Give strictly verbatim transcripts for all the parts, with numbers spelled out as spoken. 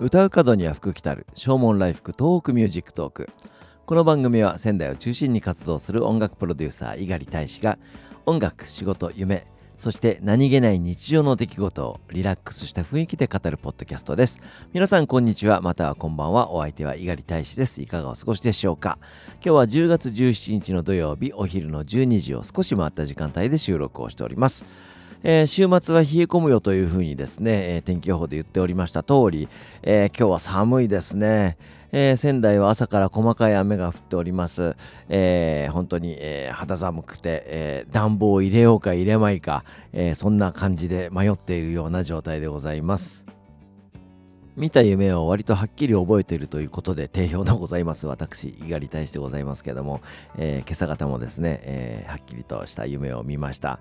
歌う角には福来たる正門来福東北ミュージックトーク。この番組は仙台を中心に活動する音楽プロデューサー猪狩大使が音楽、仕事、夢、そして何気ない日常の出来事をリラックスした雰囲気で語るポッドキャストです。皆さんこんにちは、またはこんばんは。お相手は猪狩大使です。いかがお過ごしでしょうか。今日はじゅうがつじゅうしちにちの土曜日、お昼のじゅうにじを少し回った時間帯で収録をしております。えー、週末は冷え込むよというふうにですね、えー、天気予報で言っておりました通り、えー、今日は寒いですね。えー、仙台は朝から細かい雨が降っております。えー、本当に、えー、肌寒くて、えー、暖房を入れようか入れまいか、えー、そんな感じで迷っているような状態でございます。見た夢を割とはっきり覚えているということで定評のございます私猪狩大使でございますけども、えー、今朝方もですね、えー、はっきりとした夢を見ました。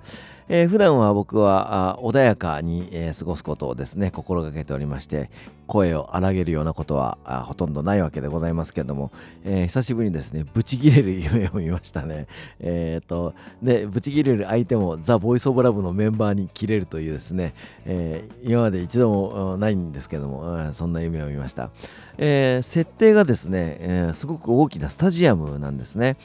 えー、普段は僕は穏やかに、えー、過ごすことをですね心がけておりまして、声を荒げるようなことはほとんどないわけでございますけども、えー、久しぶりにですねブチギレる夢を見ましたね。えー、っとでブチギレる相手もザ・ボイス・オブ・ラブのメンバーに切れるというですね、えー、今まで一度もないんですけども、そんな夢を見ました。えー、設定がですね、えー、すごく大きなスタジアムなんですね。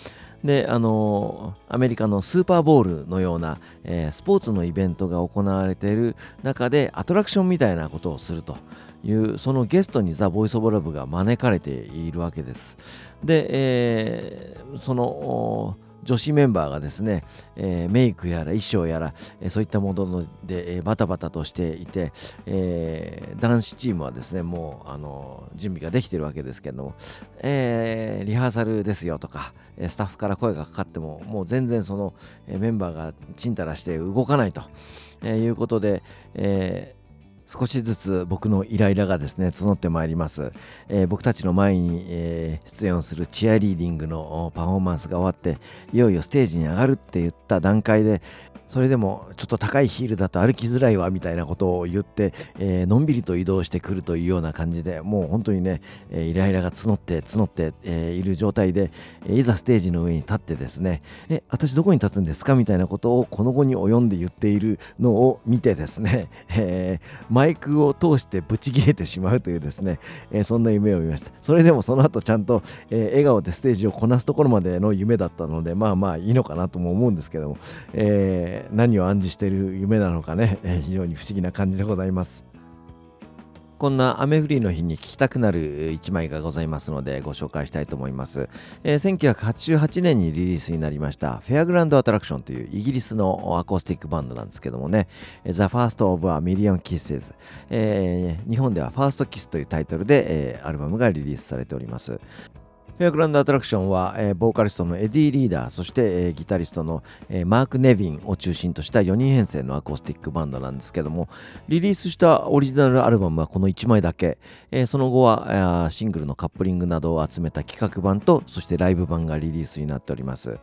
で、あのー、アメリカのスーパーボウルのような、えー、スポーツのイベントが行われている中でアトラクションみたいなことをするという、そのゲストにザ・ボイス・オブ・ラブが招かれているわけです。で、えー、その女子メンバーがですね、えー、メイクやら衣装やら、えー、そういったもので、えー、バタバタとしていて、えー、男子チームはですねもう、あのー、準備ができているわけですけれども、えー、リハーサルですよとか、えー、スタッフから声がかかってももう全然その、えー、メンバーがちんたらして動かないと、えー、いうことで、えー少しずつ僕のイライラがですね募ってまいります。えー、僕たちの前に、えー、出演するチアリーディングのパフォーマンスが終わっていよいよステージに上がるって言った段階で、それでもちょっと高いヒールだと歩きづらいわみたいなことを言って、えー、のんびりと移動してくるというような感じで、もう本当にね、えー、イライラが募って募って、えー、いる状態で、えー、いざステージの上に立ってですね、え、私どこに立つんですかみたいなことをこの後に及んで言っているのを見てですね、えーマイクを通してブチ切れてしまうというですね、えー、そんな夢を見ました。それでもその後ちゃんと、えー、笑顔でステージをこなすところまでの夢だったので、まあまあいいのかなとも思うんですけども、えー、何を暗示している夢なのかね、えー、非常に不思議な感じでございます。こんな雨降りの日に聴きたくなる一枚がございますのでご紹介したいと思います。えー、せんきゅうひゃくはちじゅうはちねんにリリースになりましたフェアグラウンドアトラクションというイギリスのアコースティックバンドなんですけどもね、 The First of a Million Kisses、えー、日本では First Kiss というタイトルで、えー、アルバムがリリースされております。フェアグラウンドアトラクションは、えー、ボーカリストのエディ・リーダー、そして、えー、ギタリストの、えー、マーク・ネビンを中心としたよにん編成のアコースティックバンドなんですけども、リリースしたオリジナルアルバムはこのいちまいだけ、えー、その後は、えー、シングルのカップリングなどを集めた企画版と、そしてライブ版がリリースになっております。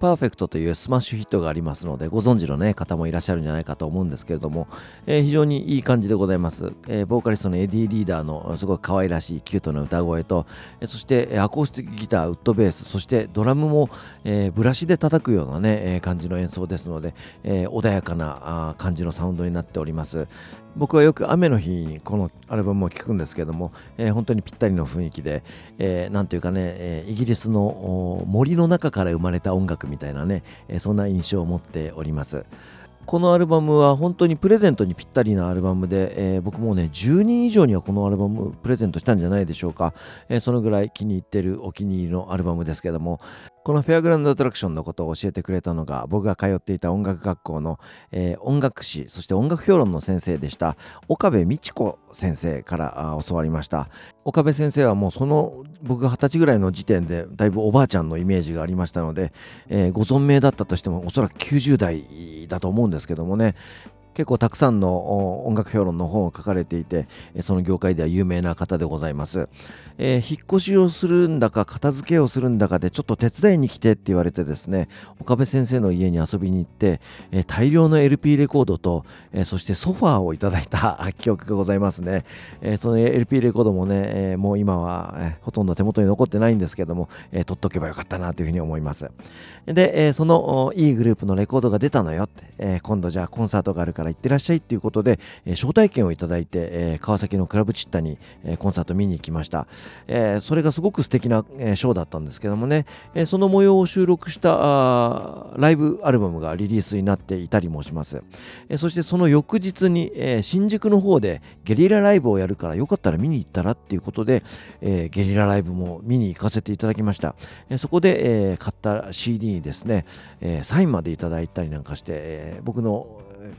パーフェクトというスマッシュヒットがありますので、ご存知の、ね、方もいらっしゃるんじゃないかと思うんですけれども、えー、非常にいい感じでございます。えー、ボーカリストのエディ・リーダーのすごい可愛らしいキュートな歌声と、えー、そしてアコースティックギター、ウッドベース、そしてドラムも、えー、ブラシで叩くような、ねえー、感じの演奏ですので、えー、穏やかな感じのサウンドになっております。僕はよく雨の日にこのアルバムを聴くんですけども、えー、本当にぴったりの雰囲気で、えー、なんていうかね、えー、イギリスの森の中から生まれた音楽みたいなね、えー、そんな印象を持っております。このアルバムは本当にプレゼントにぴったりなアルバムで、えー、僕もねじゅうにん以上にはこのアルバムプレゼントしたんじゃないでしょうか。えー、そのぐらい気に入ってるお気に入りのアルバムですけども、このフェアグラウンドアトラクションのことを教えてくれたのが、僕が通っていた音楽学校の、えー、音楽史、そして音楽評論の先生でした岡部美智子先生から教わりました。岡部先生はもうその僕が二十歳ぐらいの時点でだいぶおばあちゃんのイメージがありましたので、えー、ご存命だったとしてもおそらくきゅうじゅうだいだと思うんですけどもね、結構たくさんの音楽評論の本を書かれていて、その業界では有名な方でございます。えー、引っ越しをするんだか片付けをするんだかで、ちょっと手伝いに来てって言われてですね、岡部先生の家に遊びに行って、えー、大量の エルピー レコードと、えー、そしてソファーをいただいた記憶がございますね。えー、その エルピー レコードもね、えー、もう今は、えー、ほとんど手元に残ってないんですけども、えー、取っとけばよかったなというふうに思います。で、えー、そのいいグループのレコードが出たのよって、えー、今度じゃあコンサートがあるからから行ってらっしゃいということで、えー、招待券をいただいて、えー、川崎のクラブチッタに、えー、コンサート見に行きました、えー、それがすごく素敵な、えー、ショーだったんですけどもね、えー、その模様を収録したライブアルバムがリリースになっていたりもします、えー、そしてその翌日に、えー、新宿の方でゲリラライブをやるからよかったら見に行ったらっていうことで、えー、ゲリラライブも見に行かせていただきました、えー、そこで、えー、買った シーディー にですね、えー、サインまでいただいたりなんかして、えー、僕の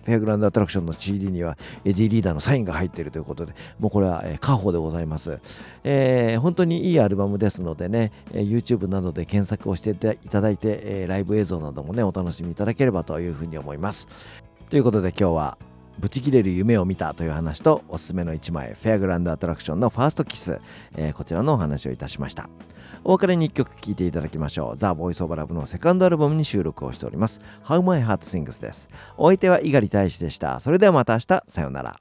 フェアグラウンドアトラクションの シーディー にはエディリーダーのサインが入っているということで、もうこれは家宝でございます、えー、本当にいいアルバムですのでね、 YouTube などで検索をしていただいて、ライブ映像などもねお楽しみいただければというふうに思います。ということで今日はブチ切れる夢を見たという話と、おすすめのいちまいフェアグラウンドアトラクションのファーストキス、えー、こちらのお話をいたしました。お別れにいっきょく聴いていただきましょう。ザ・ボイス・オブ・ラブのセカンドアルバムに収録をしております How My Heart Sings です。お相手は猪狩大志でした。それではまた明日、さようなら。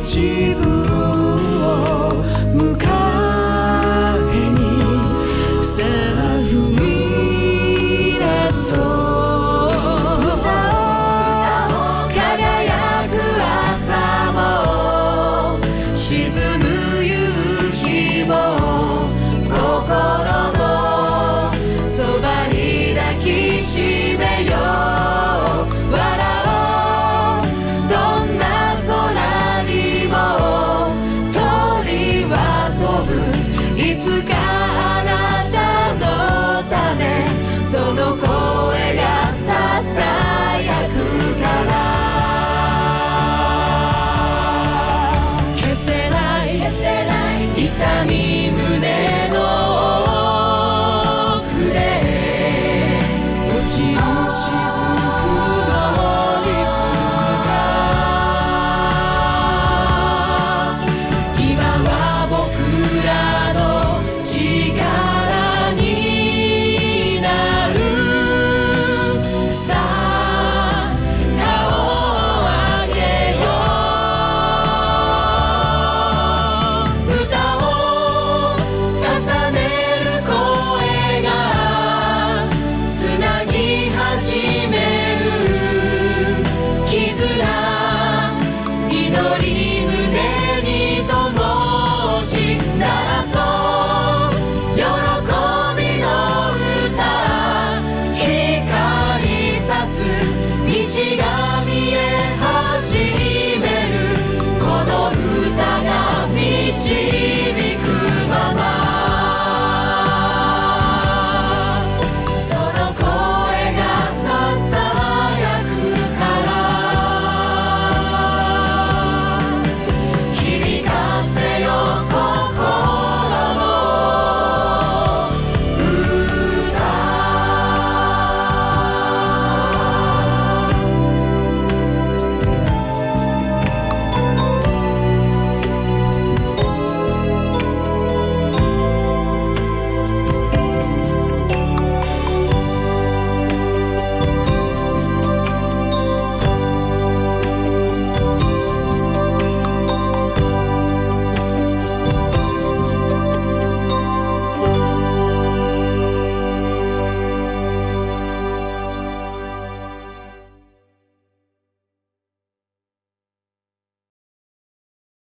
Cheers.